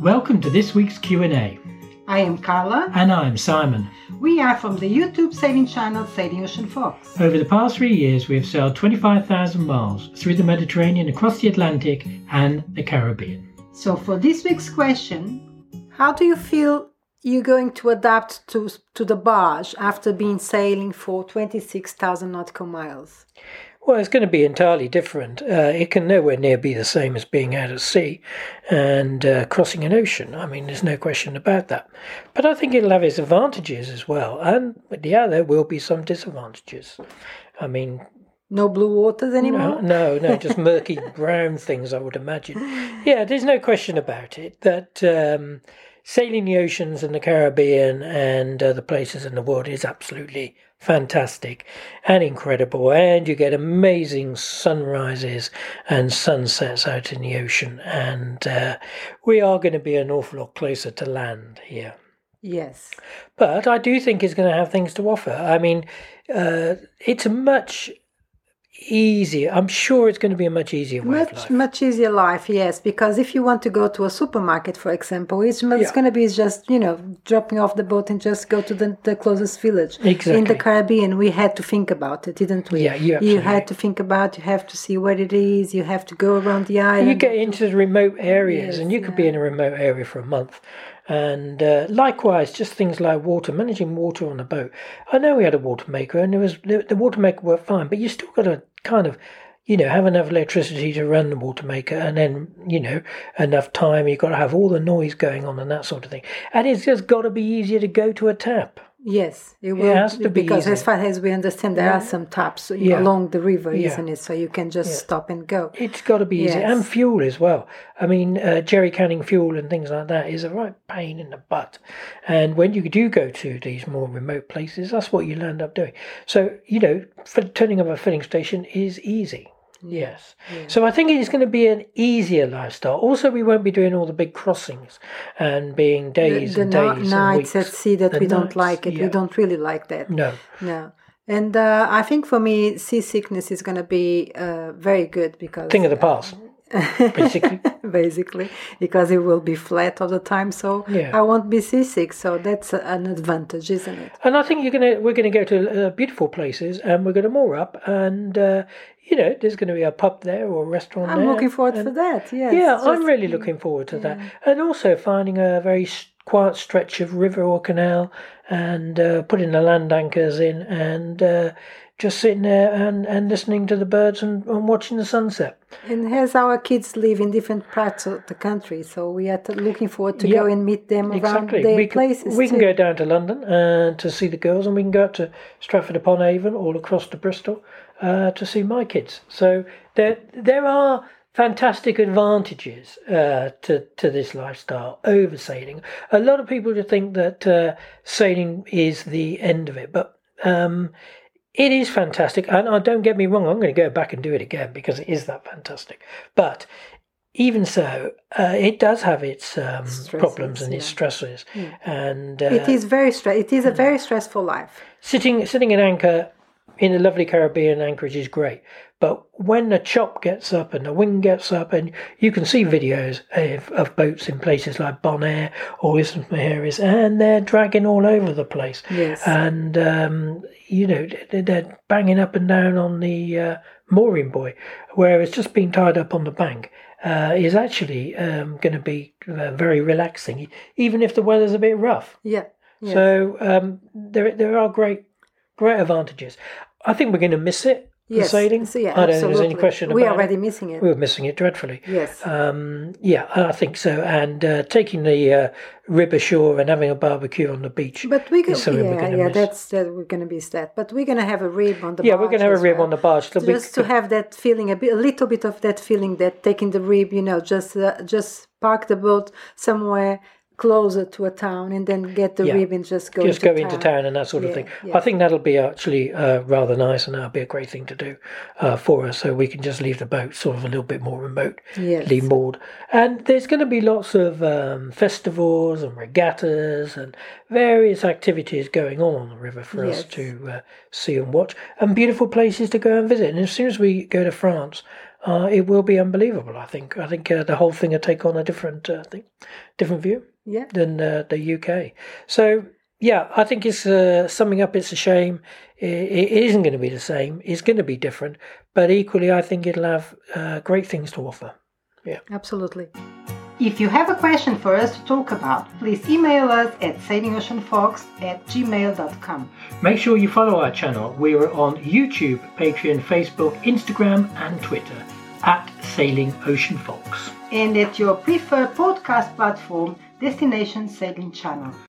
Welcome to this week's Q&A. I am Carla. And I'm Simon. We are from the YouTube sailing channel Sailing Ocean Fox. Over the past 3 years we have sailed 25,000 miles through the Mediterranean, across the Atlantic and the Caribbean. So for this week's question, how do you feel you're going to adapt to the barge after being sailing for 26,000 nautical miles? Well, it's going to be entirely different. It can nowhere near be the same as being out at sea and crossing an ocean. I mean, there's no question about that. But I think it'll have its advantages as well. And yeah, there will be some disadvantages. I mean... No blue waters anymore? No, just murky brown things, I would imagine. Yeah, there's no question about it that... Sailing the oceans in the Caribbean and other places in the world is absolutely fantastic and incredible, and you get amazing sunrises and sunsets out in the ocean, and we are going to be an awful lot closer to land here. Yes. But I do think it's going to have things to offer. I mean, it's a much... easier. I'm sure it's going to be a much easier way of life. Much easier life, yes, because if you want to go to a supermarket, for example, it's going to be just, dropping off the boat and just go to the closest village. Exactly. In the Caribbean, we had to think about it, didn't we? Yeah, you had to think about, you have to see where it is, you have to go around the island. You get into the remote areas, yes, and you could be in a remote area for a month. And likewise, just things like water, managing water on a boat. I know we had a water maker, and the water maker worked fine, but you still got to kind of, have enough electricity to run the water maker, and then, enough time. You've got to have all the noise going on and that sort of thing. And it's just got to be easier to go to a tap. Yes, it will. It has to be because easier. As far as we understand, there are some taps along the river, isn't it? So you can just stop and go. It's got to be easy, and fuel as well. I mean, jerry canning fuel and things like that is a right pain in the butt. And when you do go to these more remote places, that's what you'll end up doing. So for turning up a filling station is easy. Yes. Yes. So I think it's going to be an easier lifestyle. Also, we won't be doing all the big crossings and being days and days and weeks. The nights at sea that we don't like it. Yeah. We don't really like that. No. And I think for me, seasickness is going to be very good because... Thing of the past. Basically, because it will be flat all the time, so I won't be seasick, so that's an advantage, isn't it? And I think we're going to go to beautiful places, and we're going to moor up, and there's going to be a pub there or a restaurant I'm looking forward to that. I'm really looking forward to that, and also finding a very quiet stretch of river or canal, and putting the land anchors in, and just sitting there and listening to the birds and watching the sunset. And as our kids live in different parts of the country, so we are looking forward to go and meet them around their places. We can go down to London to see the girls, and we can go up to Stratford-upon-Avon, all across to Bristol, to see my kids. So there are fantastic advantages to this lifestyle over sailing. A lot of people just think that sailing is the end of it, but... It is fantastic, and don't get me wrong, I'm going to go back and do it again because it is that fantastic. But even so, it does have its problems and its stresses. Yeah. And it is very It is a very stressful life. Sitting in anchor in a lovely Caribbean anchorage is great, but when the chop gets up and the wind gets up, and you can see videos of boats in places like Bonaire or Isla Mujeres, and they're dragging all over the place. Yes. And they're banging up and down on the mooring buoy, where it's just been tied up on the bank. Is actually going to be very relaxing, even if the weather's a bit rough. Yeah. Yes. So there are great advantages. I think we're going to miss it. Yes. Sailing. So, I don't think there's any question about it. We are already missing it. We were missing it dreadfully. Yes. I think so. And taking the rib ashore and having a barbecue on the beach. But we're going to be sad. But we're going to have a rib on the barge. Yeah, we're going to have a rib on the barge. Just to have that feeling, a little bit of that feeling that taking the rib, just park the boat somewhere closer to a town, and then get the rib and just go into town and that sort of thing. Yeah. I think that'll be actually rather nice, and that'll be a great thing to do for us. So we can just leave the boat sort of a little bit more remotely moored. And there's going to be lots of festivals and regattas and various activities going on the river for us to see and watch, and beautiful places to go and visit. And as soon as we go to France it will be unbelievable. I think the whole thing will take on a different view than the UK. So yeah, I think it's summing up. It's a shame it isn't going to be the same. It's going to be different, but equally, I think it'll have great things to offer. Yeah, absolutely. If you have a question for us to talk about, please email us at sailingoceanfox@gmail.com. Make sure you follow our channel. We are on YouTube, Patreon, Facebook, Instagram and Twitter at Sailing Ocean Fox. And at your preferred podcast platform, Destination Sailing Channel.